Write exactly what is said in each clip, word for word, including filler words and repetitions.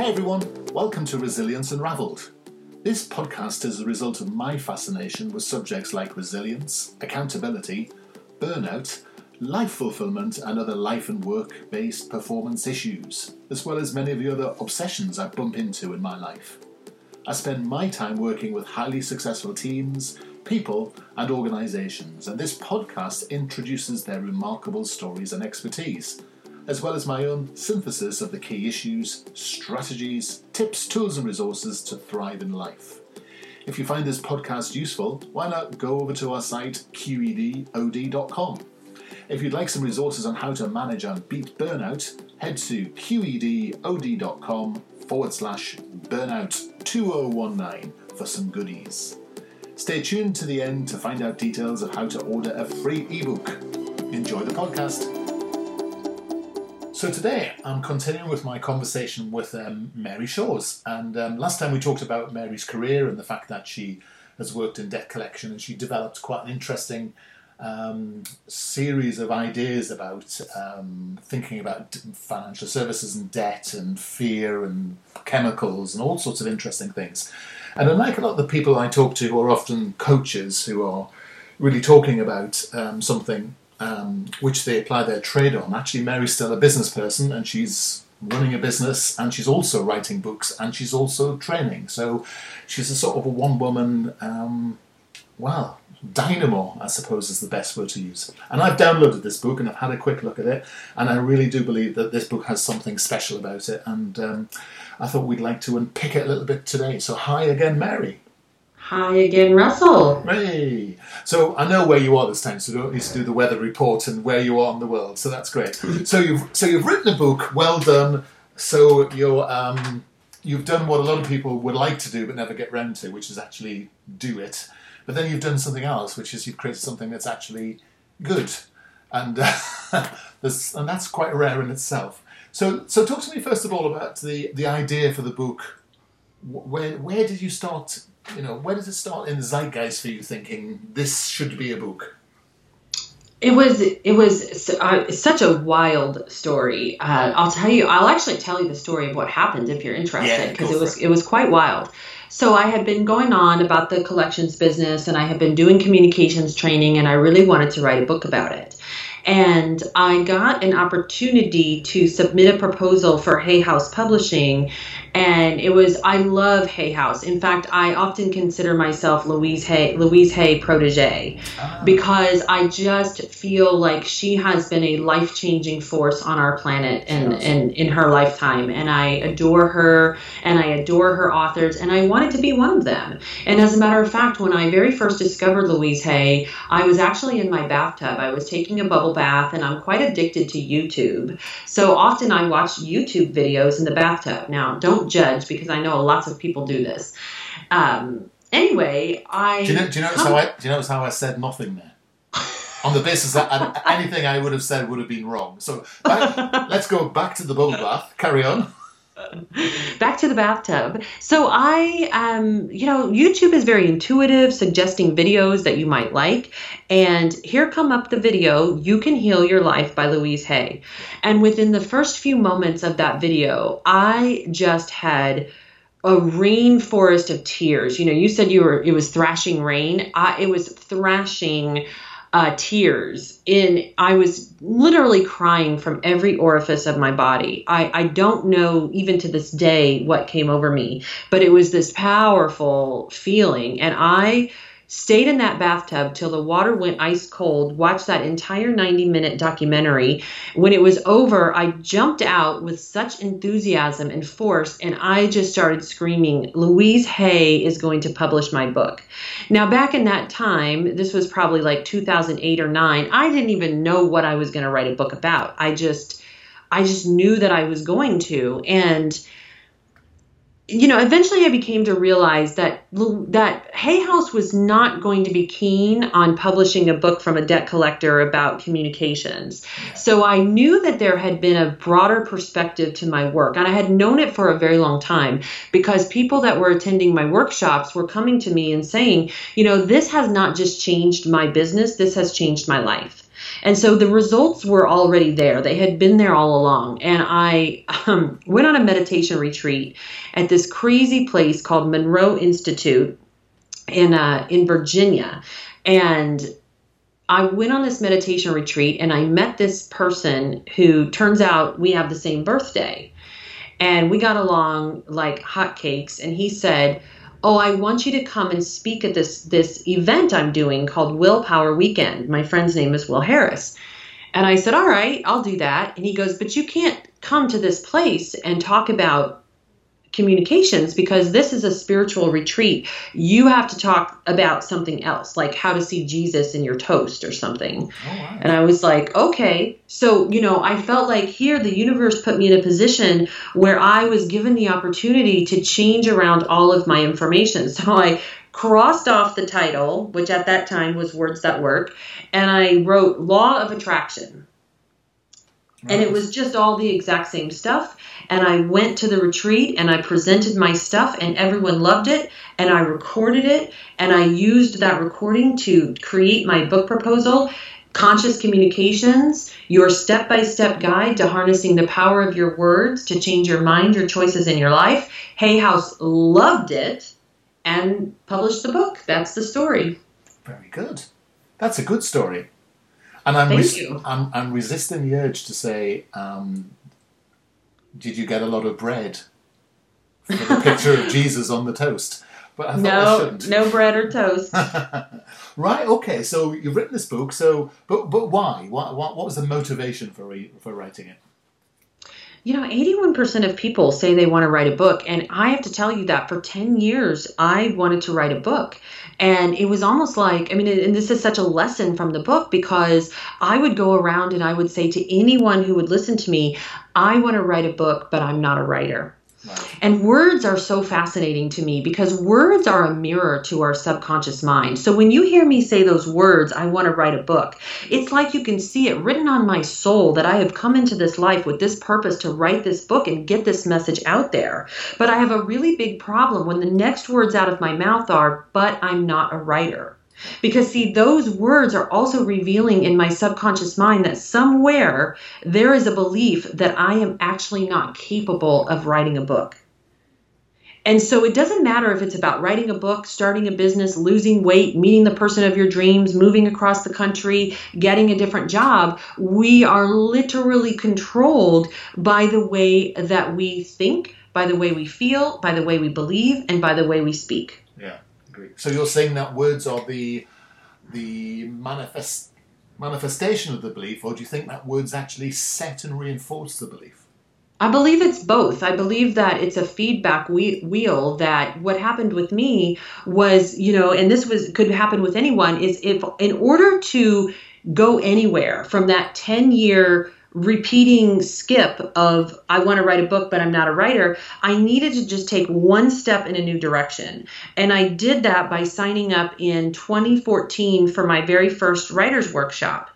Hey everyone, welcome to Resilience Unraveled. This podcast is the result of my fascination with subjects like resilience, accountability, burnout, life fulfillment and other life and work-based performance issues, as well as many of the other obsessions I bump into in my life. I spend my time working with highly successful teams, people and organisations, and this podcast introduces their remarkable stories and expertise, as well as my own synthesis of the key issues, strategies, tips, tools and resources to thrive in life. If you find this podcast useful, why not go over to our site qedod dot com. If you'd like some resources on how to manage and beat burnout, head to qedod.com forward slash burnout 2019 for some goodies. Stay tuned to the end to find out details of how to order a free ebook. Enjoy the podcast. So today I'm continuing with my conversation with um, Mary Shores, and um, last time we talked about Mary's career and the fact that she has worked in debt collection, and she developed quite an interesting um, series of ideas about um, thinking about financial services and debt and fear and chemicals and all sorts of interesting things. And unlike a lot of the people I talk to, who are often coaches who are really talking about um, something Um, which they apply their trade on. Actually, Mary's still a business person, and she's running a business, and she's also writing books, and she's also training. So she's a sort of a one-woman, um, well, dynamo, I suppose is the best word to use. And I've downloaded this book, and I've had a quick look at it, and I really do believe that this book has something special about it, and um, I thought we'd like to unpick it a little bit today. So hi again, Mary. Hi again, Russell. Hey. So I know where you are this time, so don't need to do the weather report and where you are in the world. So that's great. So you've so you've written a book. Well done. So you're um you've done what a lot of people would like to do but never get round to, which is actually do it. But then you've done something else, which is you've created something that's actually good, and uh, there's, and that's quite rare in itself. So so talk to me first of all about the the idea for the book. Where where did you start? You know, where does it start in the zeitgeist for you thinking this should be a book? It was it was uh, such a wild story. Uh, I'll tell you. I'll actually tell you the story of what happened if you're interested, because yeah, it was it. it was quite wild. So I had been going on about the collections business, and I had been doing communications training, and I really wanted to write a book about it. And I got an opportunity to submit a proposal for Hay House Publishing, and it was, I love Hay House. In fact, I often consider myself Louise Hay, Louise Hay protege, oh. because I just feel like she has been a life-changing force on our planet and, and in her lifetime, and I adore her, and I adore her authors, and I wanted to be one of them. And as a matter of fact, when I very first discovered Louise Hay, I was actually in my bathtub. I was taking a bubble bath, and I'm quite addicted to YouTube. So often I watch YouTube videos in the bathtub. Now, don't judge, because I know lots of people do this. Um, anyway, I... Do you, know, do, you notice how I, do you notice how I said nothing there? On the basis that I, anything I would have said would have been wrong. So back, let's go back to the bubble bath. Carry on. Back to the bathtub. So I, um, you know, YouTube is very intuitive, suggesting videos that you might like. And here come up the video, You Can Heal Your Life by Louise Hay. And within the first few moments of that video, I just had a rainforest of tears. You know, you said you were, it was thrashing rain. I, it was thrashing Uh, tears in, I was literally crying from every orifice of my body. I, I don't know even to this day what came over me, but it was this powerful feeling. And I stayed in that bathtub till the water went ice cold, watched that entire ninety minute documentary. When it was over, I jumped out with such enthusiasm and force, and I just started screaming, Louise Hay is going to publish my book. Now, back in that time, this was probably like two thousand eight or nine, I didn't even know what I was going to write a book about. I just, I just knew that I was going to. And, you know, eventually I became to realize that that Hay House was not going to be keen on publishing a book from a debt collector about communications. So I knew that there had been a broader perspective to my work, and I had known it for a very long time, because people that were attending my workshops were coming to me and saying, you know, this has not just changed my business, this has changed my life. And so the results were already there. They had been there all along. And I um, went on a meditation retreat at this crazy place called Monroe Institute in uh, in Virginia. And I went on this meditation retreat and I met this person who turns out we have the same birthday. And we got along like hotcakes. And he said, oh, I want you to come and speak at this this event I'm doing called Willpower Weekend. My friend's name is Will Harris. And I said, all right, I'll do that. And he goes, but you can't come to this place and talk about communications because this is a spiritual retreat. You have to talk about something else, like how to see Jesus in your toast or something. Oh, wow. And I was like, okay. So, you know, I felt like here the universe put me in a position where I was given the opportunity to change around all of my information. So I crossed off the title, which at that time was Words That Work, and I wrote Law of Attraction. Nice. And it was just all the exact same stuff. And I went to the retreat and I presented my stuff and everyone loved it. And I recorded it. And I used that recording to create my book proposal, Conscious Communications, your step-by-step guide to harnessing the power of your words to change your mind, your choices, and your life. Hay House loved it and published the book. That's the story. Very good. That's a good story. And I'm, res- I'm, I'm resisting the urge to say, um, did you get a lot of bread for the picture of Jesus on the toast? But I thought no, I shouldn't. No bread or toast. Right, okay, so you've written this book, so but but why? What, what, what was the motivation for re- for writing it? You know, eighty-one percent of people say they want to write a book. And I have to tell you that for ten years, I wanted to write a book. And it was almost like, I mean, and this is such a lesson from the book because I would go around and I would say to anyone who would listen to me, I want to write a book, but I'm not a writer. And words are so fascinating to me because words are a mirror to our subconscious mind. So when you hear me say those words, I want to write a book, it's like you can see it written on my soul that I have come into this life with this purpose to write this book and get this message out there. But I have a really big problem when the next words out of my mouth are, but I'm not a writer. Because, see, those words are also revealing in my subconscious mind that somewhere there is a belief that I am actually not capable of writing a book. And so it doesn't matter if it's about writing a book, starting a business, losing weight, meeting the person of your dreams, moving across the country, getting a different job. We are literally controlled by the way that we think, by the way we feel, by the way we believe, and by the way we speak. Yeah. So you're saying that words are the the manifest manifestation of the belief, or do you think that words actually set and reinforce the belief? I believe it's both. I believe that it's a feedback we- wheel that what happened with me was, you know, and this was could happen with anyone, is if in order to go anywhere from that ten-year repeating skip of I want to write a book, but I'm not a writer, I needed to just take one step in a new direction. And I did that by signing up in twenty fourteen for my very first writer's workshop.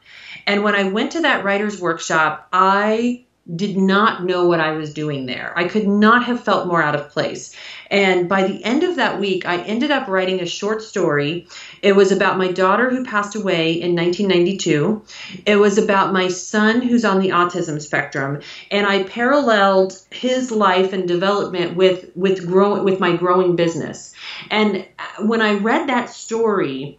And when I went to that writer's workshop, I did not know what I was doing there. I could not have felt more out of place. And by the end of that week, I ended up writing a short story. It was about my daughter who passed away in nineteen ninety-two. It was about my son who's on the autism spectrum. And I paralleled his life and development with, with, grow, with my growing business. And when I read that story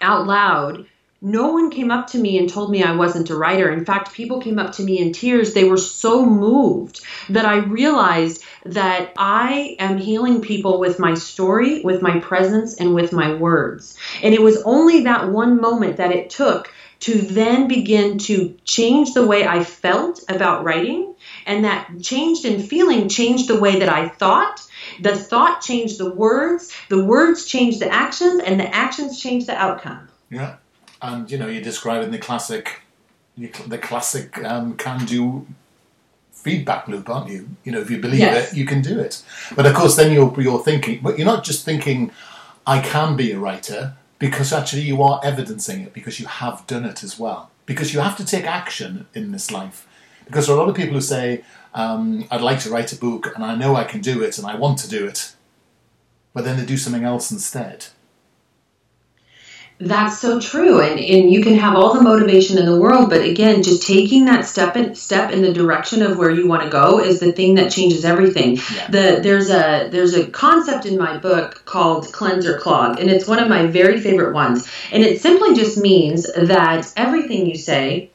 out loud, no one came up to me and told me I wasn't a writer. In fact, people came up to me in tears. They were so moved that I realized that I am healing people with my story, with my presence, and with my words. And it was only that one moment that it took to then begin to change the way I felt about writing. And that changed in feeling changed the way that I thought. The thought changed the words. The words changed the actions. And the actions changed the outcome. Yeah. And, you know, you're describing the classic the classic um, can-do feedback loop, aren't you? You know, if you believe yes. it, you can do it. But, of course, then you're, you're thinking, but you're not just thinking, I can be a writer, because actually you are evidencing it, because you have done it as well. Because you have to take action in this life. Because there are a lot of people who say, um, I'd like to write a book, and I know I can do it, and I want to do it. But then they do something else instead. That's so true. And, and you can have all the motivation in the world, but again, just taking that step in, step in the direction of where you want to go is the thing that changes everything. Yeah. The, there's a there's a concept in my book called Cleanse or Clog, and it's one of my very favorite ones. And it simply just means that everything you say,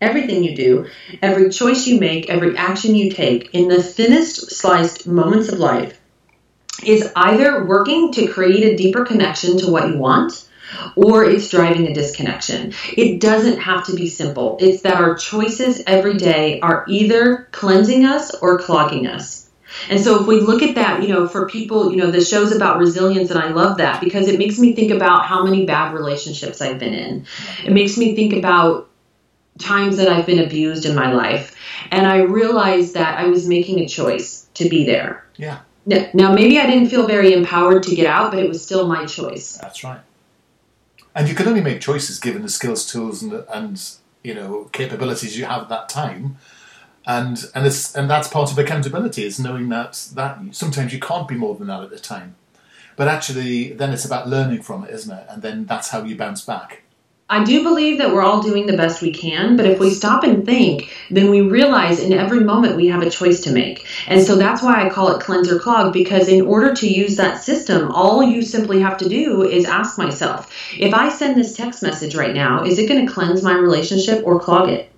everything you do, every choice you make, every action you take in the thinnest sliced moments of life is either working to create a deeper connection to what you want, or it's driving a disconnection. It doesn't have to be simple. It's that our choices every day are either cleansing us or clogging us. And so if we look at that, you know, for people, you know, the show's about resilience, and I love that because it makes me think about how many bad relationships I've been in. It makes me think about times that I've been abused in my life. And I realized that I was making a choice to be there. Yeah. Now, now maybe I didn't feel very empowered to get out, but it was still my choice. That's right. And you can only make choices given the skills, tools, and, and you know capabilities you have at that time, and and it's and that's part of accountability, is knowing that that sometimes you can't be more than that at the time, but actually then it's about learning from it, isn't it? And then that's how you bounce back. I do believe that we're all doing the best we can, but if we stop and think, then we realize in every moment we have a choice to make. And so that's why I call it Cleanse or Clog, because in order to use that system, all you simply have to do is ask myself, if I send this text message right now, is it going to cleanse my relationship or clog it?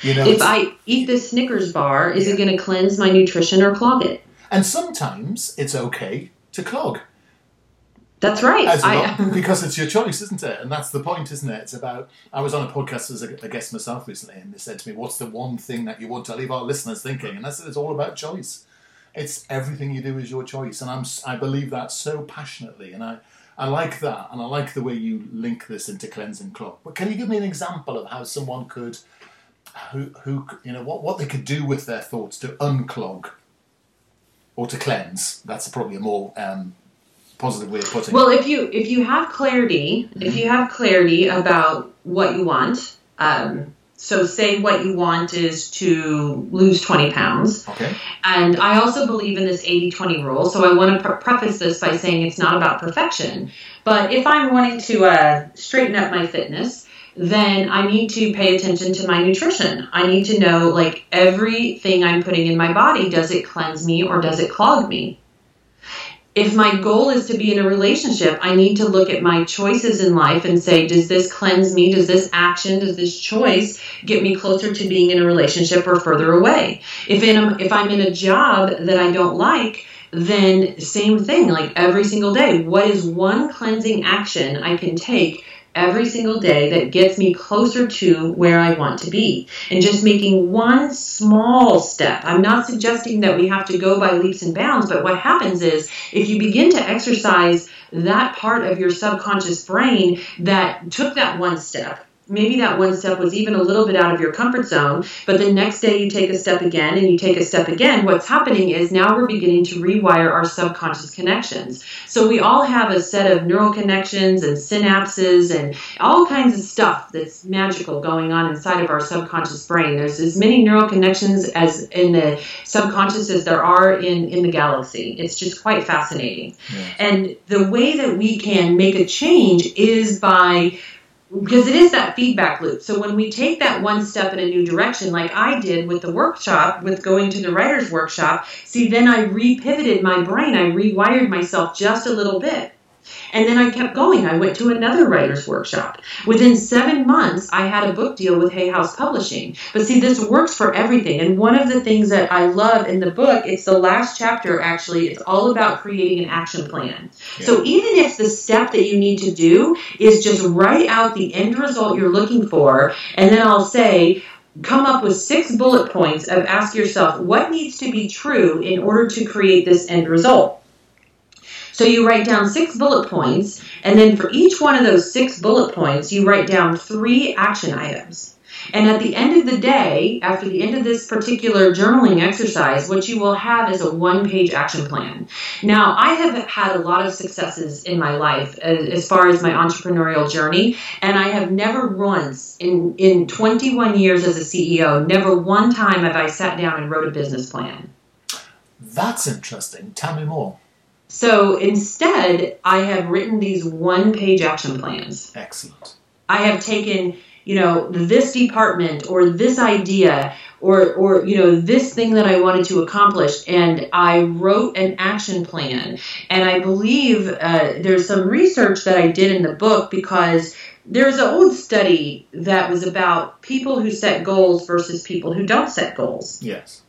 You know, if I eat this Snickers bar, is yeah. it going to cleanse my nutrition or clog it? And sometimes it's okay to clog. That's right. I, lot, because it's your choice, isn't it? And that's the point, isn't it? It's about, I was on a podcast as a, a guest myself recently, and they said to me, what's the one thing that you want to leave our listeners thinking? And I said, it's all about choice. It's everything you do is your choice. And I'm, I believe that so passionately. And I, I like that. And I like the way you link this into cleansing clog. But can you give me an example of how someone could, who, who you know, what, what they could do with their thoughts to unclog or to cleanse? That's probably a more... Um, positive way of putting it. Well, if you if you have clarity, mm-hmm. if you have clarity about what you want, um, so say what you want is to lose twenty pounds. Okay. And I also believe in this eighty twenty rule, so I want to pre- preface this by saying it's not about perfection. But if I'm wanting to uh, straighten up my fitness, then I need to pay attention to my nutrition. I need to know, like, everything I'm putting in my body, does it cleanse me or does it clog me? If my goal is to be in a relationship, I need to look at my choices in life and say, does this cleanse me? Does this action, does this choice get me closer to being in a relationship or further away? If in a, if I'm in a job that I don't like, then same thing, like every single day. What is one cleansing action I can take every single day that gets me closer to where I want to be? And just making one small step. I'm not suggesting that we have to go by leaps and bounds, but what happens is if you begin to exercise that part of your subconscious brain that took that one step, maybe that one step was even a little bit out of your comfort zone, but the next day you take a step again and you take a step again, what's happening is now we're beginning to rewire our subconscious connections. So we all have a set of neural connections and synapses and all kinds of stuff that's magical going on inside of our subconscious brain. There's as many neural connections as in the subconscious as there are in, in the galaxy. It's just quite fascinating. Yeah. And the way that we can make a change is by... because it is that feedback loop. So when we take that one step in a new direction, like I did with the workshop, with going to the writer's workshop, see, then I repivoted my brain. I rewired myself just a little bit. And then I kept going. I went to another writer's workshop. Within seven months, I had a book deal with Hay House Publishing. But see, this works for everything. And one of the things that I love in the book, it's the last chapter, actually, it's all about creating an action plan. Yeah. So even if the step that you need to do is just write out the end result you're looking for, and then I'll say, come up with six bullet points of ask yourself, what needs to be true in order to create this end result? So you write down six bullet points, and then for each one of those six bullet points, you write down three action items. And at the end of the day, after the end of this particular journaling exercise, what you will have is a one-page action plan. Now, I have had a lot of successes in my life as far as my entrepreneurial journey, and I have never once, in, in twenty-one years as a C E O, never one time have I sat down and wrote a business plan. That's interesting. Tell me more. So instead, I have written these one-page action plans. Excellent. I have taken, you know, this department or this idea or, or, you know, this thing that I wanted to accomplish, and I wrote an action plan. And I believe uh, there's some research that I did in the book, because there's an old study that was about people who set goals versus people who don't set goals. Yes.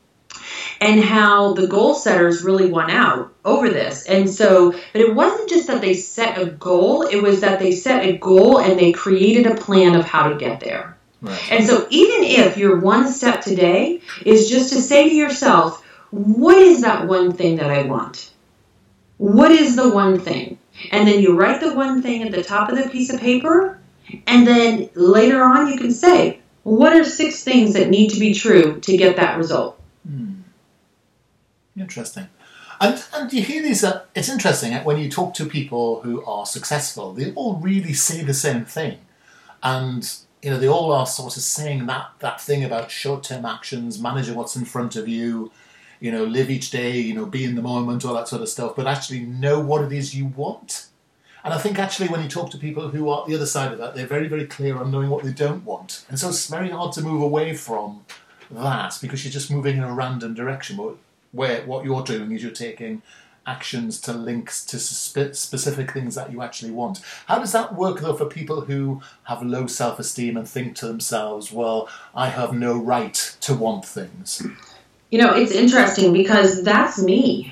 And how the goal setters really won out over this. And so, but it wasn't just that they set a goal, it was that they set a goal and they created a plan of how to get there. Right. And so even if your one step today is just to say to yourself, what is that one thing that I want? What is the one thing? And then you write the one thing at the top of the piece of paper, and then later on you can say, what are six things that need to be true to get that result? Hmm. Interesting. And, and you hear these, uh, it's interesting when you talk to people who are successful, they all really say the same thing. And, you know, they all are sort of saying that, that thing about short-term actions, manage what's in front of you, you know, live each day, you know, be in the moment, all that sort of stuff, but actually know what it is you want. And I think actually when you talk to people who are the other side of that, they're very, very clear on knowing what they don't want. And so it's very hard to move away from that, because you're just moving in a random direction, where what you're doing is you're taking actions to links to spe- specific things that you actually want. How does that work, though, for people who have low self-esteem and think to themselves, well, I have no right to want things? You know, it's interesting, because that's me.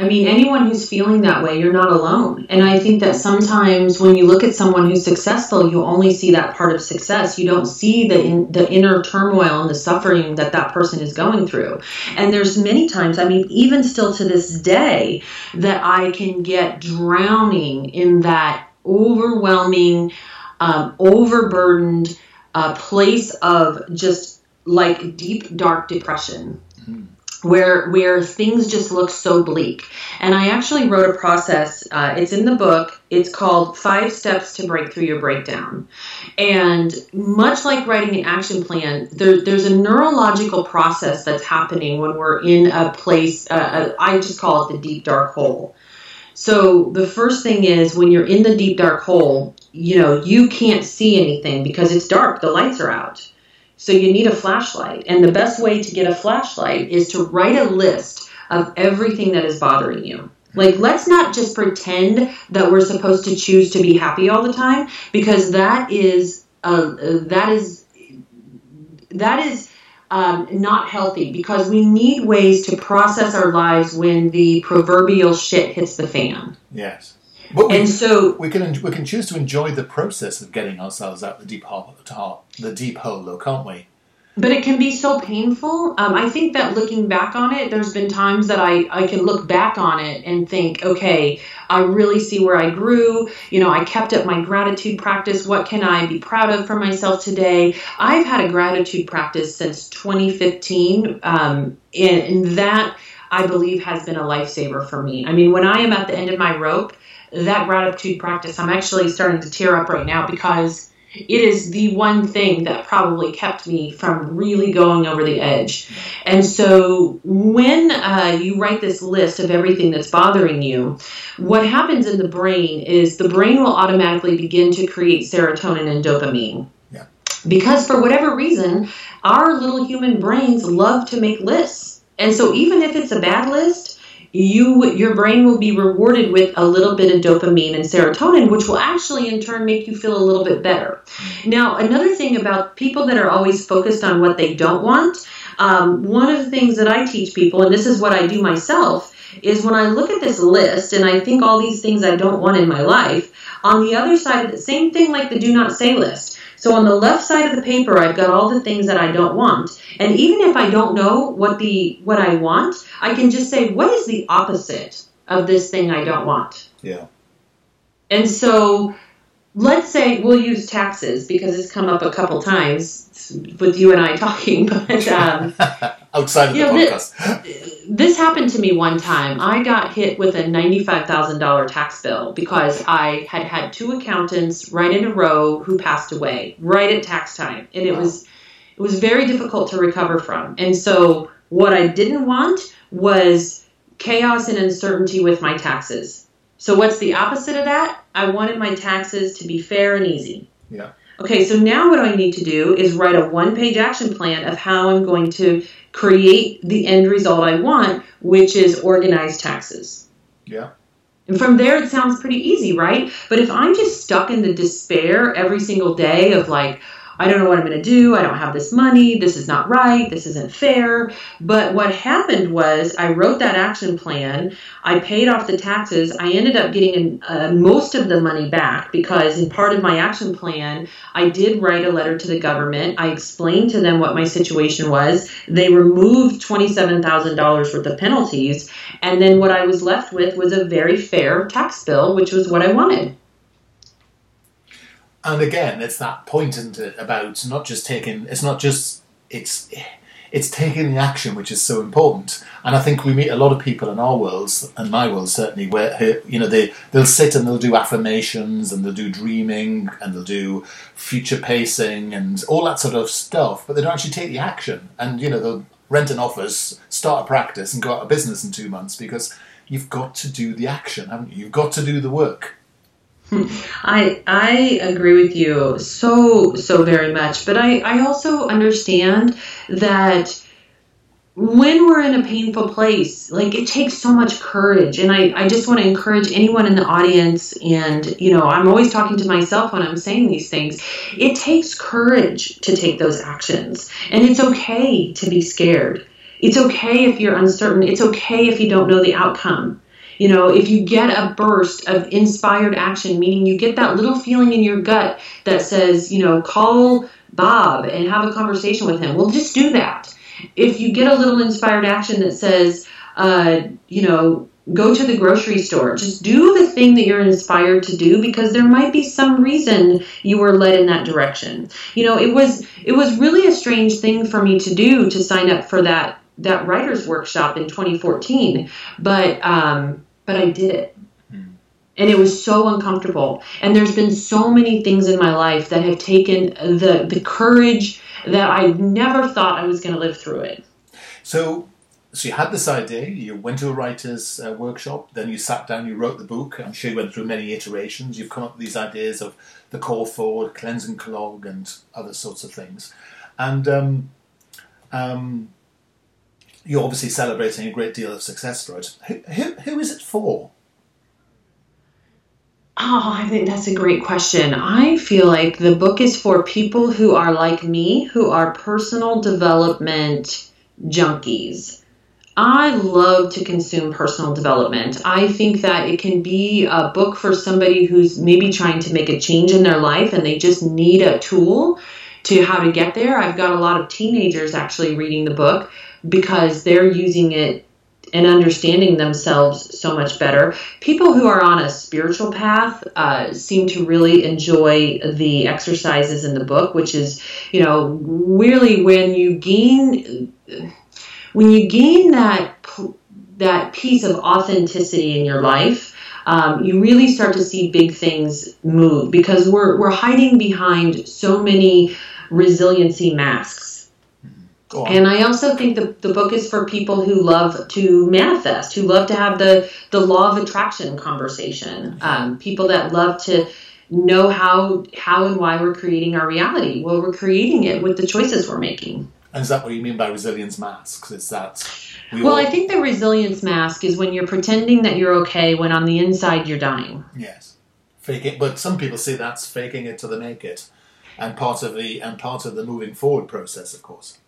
I mean, anyone who's feeling that way, you're not alone. And I think that sometimes when you look at someone who's successful, you only see that part of success. You don't see the in, the inner turmoil and the suffering that that person is going through. And there's many times, I mean, even still to this day, that I can get drowning in that overwhelming, um, overburdened uh, place of just like deep, dark depression. Mm-hmm. Where where things just look so bleak. And I actually wrote a process. Uh, it's in the book. It's called Five Steps to Break Through Your Breakdown. And much like writing an action plan, there, there's a neurological process that's happening when we're in a place, uh, I just call it the deep dark hole. So the first thing is, when you're in the deep dark hole, you know, you can't see anything because it's dark. The lights are out. So you need a flashlight, and the best way to get a flashlight is to write a list of everything that is bothering you. Like, let's not just pretend that we're supposed to choose to be happy all the time, because that is uh, that is that is um, not healthy, because we need ways to process our lives when the proverbial shit hits the fan. Yes. But we, and so we can we can choose to enjoy the process of getting ourselves out the deep hole, the deep hole, though, can't we? But it can be so painful. Um, I think that looking back on it, there's been times that I, I can look back on it and think, okay, I really see where I grew. You know, I kept up my gratitude practice. What can I be proud of for myself today? I've had a gratitude practice since twenty fifteen, um, and, and that, I believe, has been a lifesaver for me. I mean, when I am at the end of my rope, that gratitude practice, I'm actually starting to tear up right now, because it is the one thing that probably kept me from really going over the edge. And so when uh, you write this list of everything that's bothering you, what happens in the brain is the brain will automatically begin to create serotonin and dopamine. Yeah. Because for whatever reason, our little human brains love to make lists. And so even if it's a bad list, you, your brain will be rewarded with a little bit of dopamine and serotonin, which will actually in turn make you feel a little bit better. Now, another thing about people that are always focused on what they don't want, um, one of the things that I teach people, and this is what I do myself, is when I look at this list and I think all these things I don't want in my life, on the other side of the same thing, like the do not say list. So on the left side of the paper, I've got all the things that I don't want. And even if I don't know what the what I want, I can just say, what is the opposite of this thing I don't want? Yeah. And so let's say we'll use taxes, because it's come up a couple times with you and I talking. But um, outside of the know, podcast. This, this happened to me one time. I got hit with a ninety-five thousand dollars tax bill because I had had two accountants right in a row who passed away right at tax time. And it wow. was it was very difficult to recover from. And so what I didn't want was chaos and uncertainty with my taxes. So what's the opposite of that? I wanted my taxes to be fair and easy. Yeah. Okay, so now what I need to do is write a one-page action plan of how I'm going to create the end result I want, which is organized taxes. Yeah. And from there, it sounds pretty easy, right? But if I'm just stuck in the despair every single day of like, I don't know what I'm going to do. I don't have this money. This is not right. This isn't fair. But what happened was I wrote that action plan. I paid off the taxes. I ended up getting uh, most of the money back because in part of my action plan, I did write a letter to the government. I explained to them what my situation was. They removed twenty-seven thousand dollars worth of penalties. And then what I was left with was a very fair tax bill, which was what I wanted. And again, it's that point, isn't it, about not just taking, it's not just, it's it's taking the action, which is so important. And I think we meet a lot of people in our worlds, and my world certainly, where, you know, they, they'll sit and they'll do affirmations and they'll do dreaming and they'll do future pacing and all that sort of stuff, but they don't actually take the action. And, you know, they'll rent an office, start a practice and go out of business in two months because you've got to do the action, haven't you? You've got to do the work. I I agree with you so, so very much. But I, I also understand that when we're in a painful place, like it takes so much courage. And I, I just want to encourage anyone in the audience. And, you know, I'm always talking to myself when I'm saying these things. It takes courage to take those actions. And it's okay to be scared. It's okay if you're uncertain. It's okay if you don't know the outcome. You know, if you get a burst of inspired action, meaning you get that little feeling in your gut that says, you know, call Bob and have a conversation with him. Well, just do that. If you get a little inspired action that says, uh, you know, go to the grocery store, just do the thing that you're inspired to do because there might be some reason you were led in that direction. You know, it was it was really a strange thing for me to do to sign up for that that writer's workshop in twenty fourteen. But, um But I did it. And it was so uncomfortable. And there's been so many things in my life that have taken the, the courage that I never thought I was going to live through it. So, so you had this idea, you went to a writer's uh, workshop, then you sat down, you wrote the book. I'm sure you went through many iterations. You've come up with these ideas of the call forward, cleanse and clog, and other sorts of things. And um, um, you're obviously celebrating a great deal of success for it. Who, who, who is it for? Oh, I think that's a great question. I feel like the book is for people who are like me, who are personal development junkies. I love to consume personal development. I think that it can be a book for somebody who's maybe trying to make a change in their life and they just need a tool to how to get there. I've got a lot of teenagers actually reading the book because they're using it and understanding themselves so much better. People who are on a spiritual path uh, seem to really enjoy the exercises in the book, which is, you know, really when you gain, when you gain that that piece of authenticity in your life, Um, you really start to see big things move because we're we're hiding behind so many resiliency masks. Go on. And I also think the, the book is for people who love to manifest, who love to have the, the law of attraction conversation, um, people that love to know how how and why we're creating our reality. Well, we're creating it with the choices we're making. And is that what you mean by resilience masks? Is that... We well, all... I think the resilience mask is when you're pretending that you're okay when on the inside you're dying. Yes. Fake it. But some people say that's faking it till they make it. And part of the and part of the moving forward process, of course.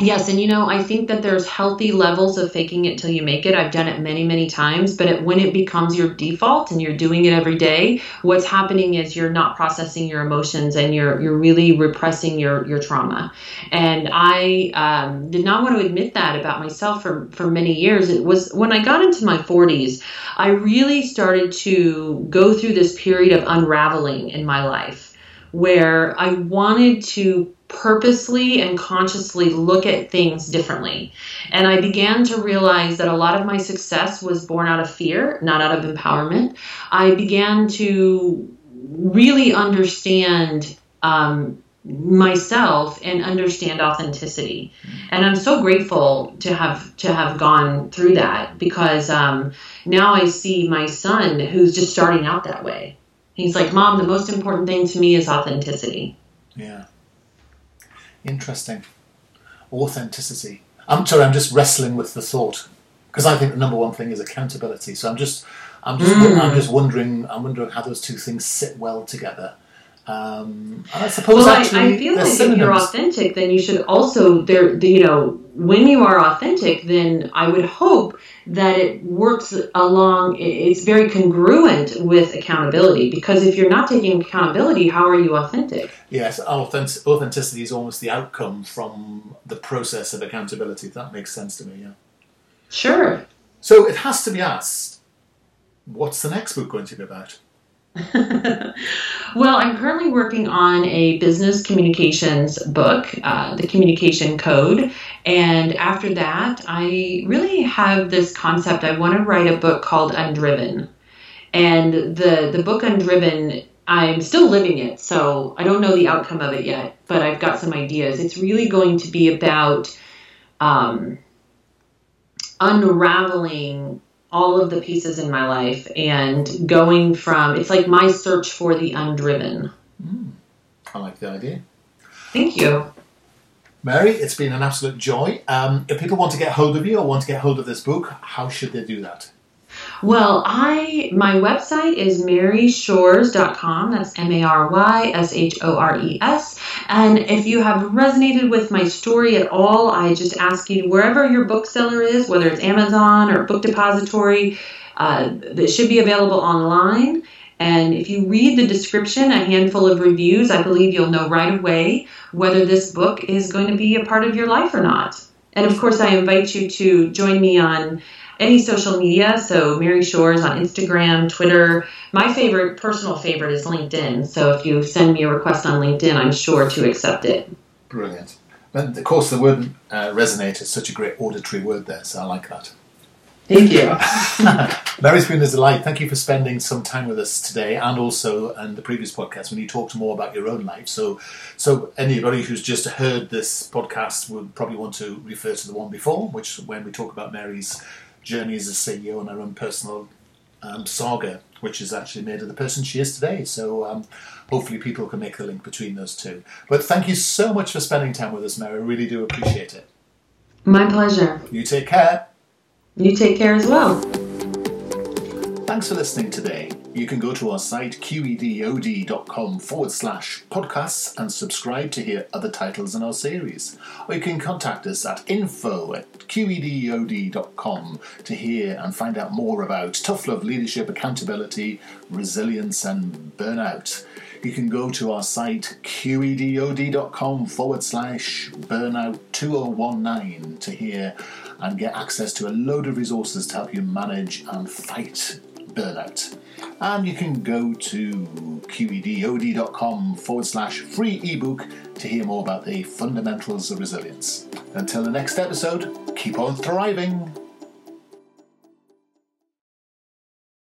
Yes, and you know, I think that there's healthy levels of faking it till you make it. I've done it many, many times, but it, when it becomes your default and you're doing it every day, what's happening is you're not processing your emotions and you're you're really repressing your, your trauma. And I um, did not want to admit that about myself for, for many years. It was when I got into my forties, I really started to go through this period of unraveling in my life where I wanted to purposely and consciously look at things differently. And I began to realize that a lot of my success was born out of fear, not out of empowerment. I began to really understand um, myself and understand authenticity. And I'm so grateful to have to have gone through that, because um, now I see my son who's just starting out that way. He's like, Mom, the most important thing to me is authenticity. Yeah. Interesting. Authenticity. I'm sorry, I'm just wrestling with the thought, because I think the number one thing is accountability. So I'm just, I'm just, mm. I'm just wondering, I'm wondering how those two things sit well together. Um, and I suppose well, actually, I, I feel like synonyms. If you're authentic, then you should also, there, you know, when you are authentic, then I would hope that it works along. It's very congruent with accountability, because if you're not taking accountability, how are you authentic? Yes, authentic, authenticity is almost the outcome from the process of accountability. That makes sense to me. Yeah. Sure. So it has to be asked, what's the next book going to be about? Well, I'm currently working on a business communications book, uh, The Communication Code. And after that, I really have this concept. I want to write a book called Undriven. And the, the book Undriven, I'm still living it, so I don't know the outcome of it yet, but I've got some ideas. It's really going to be about um, unraveling all of the pieces in my life and going from, it's like my search for the undriven. Mm, I like the idea. Thank you. Mary, it's been an absolute joy. Um, if people want to get hold of you or want to get hold of this book, how should they do that? Well, I my website is mary shores dot com. That's M A R Y S H O R E S. And if you have resonated with my story at all, I just ask you, wherever your bookseller is, whether it's Amazon or Book Depository, uh, it should be available online. And if you read the description, a handful of reviews, I believe you'll know right away whether this book is going to be a part of your life or not. And of course, I invite you to join me on any social media, so Mary Shores on Instagram, Twitter. My favorite, personal favorite is LinkedIn. So if you send me a request on LinkedIn, I'm sure to accept it. Brilliant. And of course, the word uh, resonate is such a great auditory word there, so I like that. Thank you. Mary's been a delight. Thank you for spending some time with us today, and also in the previous podcast when you talked more about your own life. So so anybody who's just heard this podcast would probably want to refer to the one before, which when we talk about Mary's journey as a C E O and her own personal um, saga, which has actually made her the person she is today. So um, hopefully people can make the link between those two. But thank you so much for spending time with us, Mary. I really do appreciate it. My pleasure. You take care. You take care as well. Thanks for listening today. You can go to our site qedod.com forward slash podcasts and subscribe to hear other titles in our series. Or you can contact us at info at qedod.com to hear and find out more about tough love, leadership, accountability, resilience and burnout. You can go to our site qedod.com forward slash burnout 2019 to hear and get access to a load of resources to help you manage and fight burnout. And you can go to qedod.com forward slash free ebook to hear more about the fundamentals of resilience. Until the next episode, keep on thriving.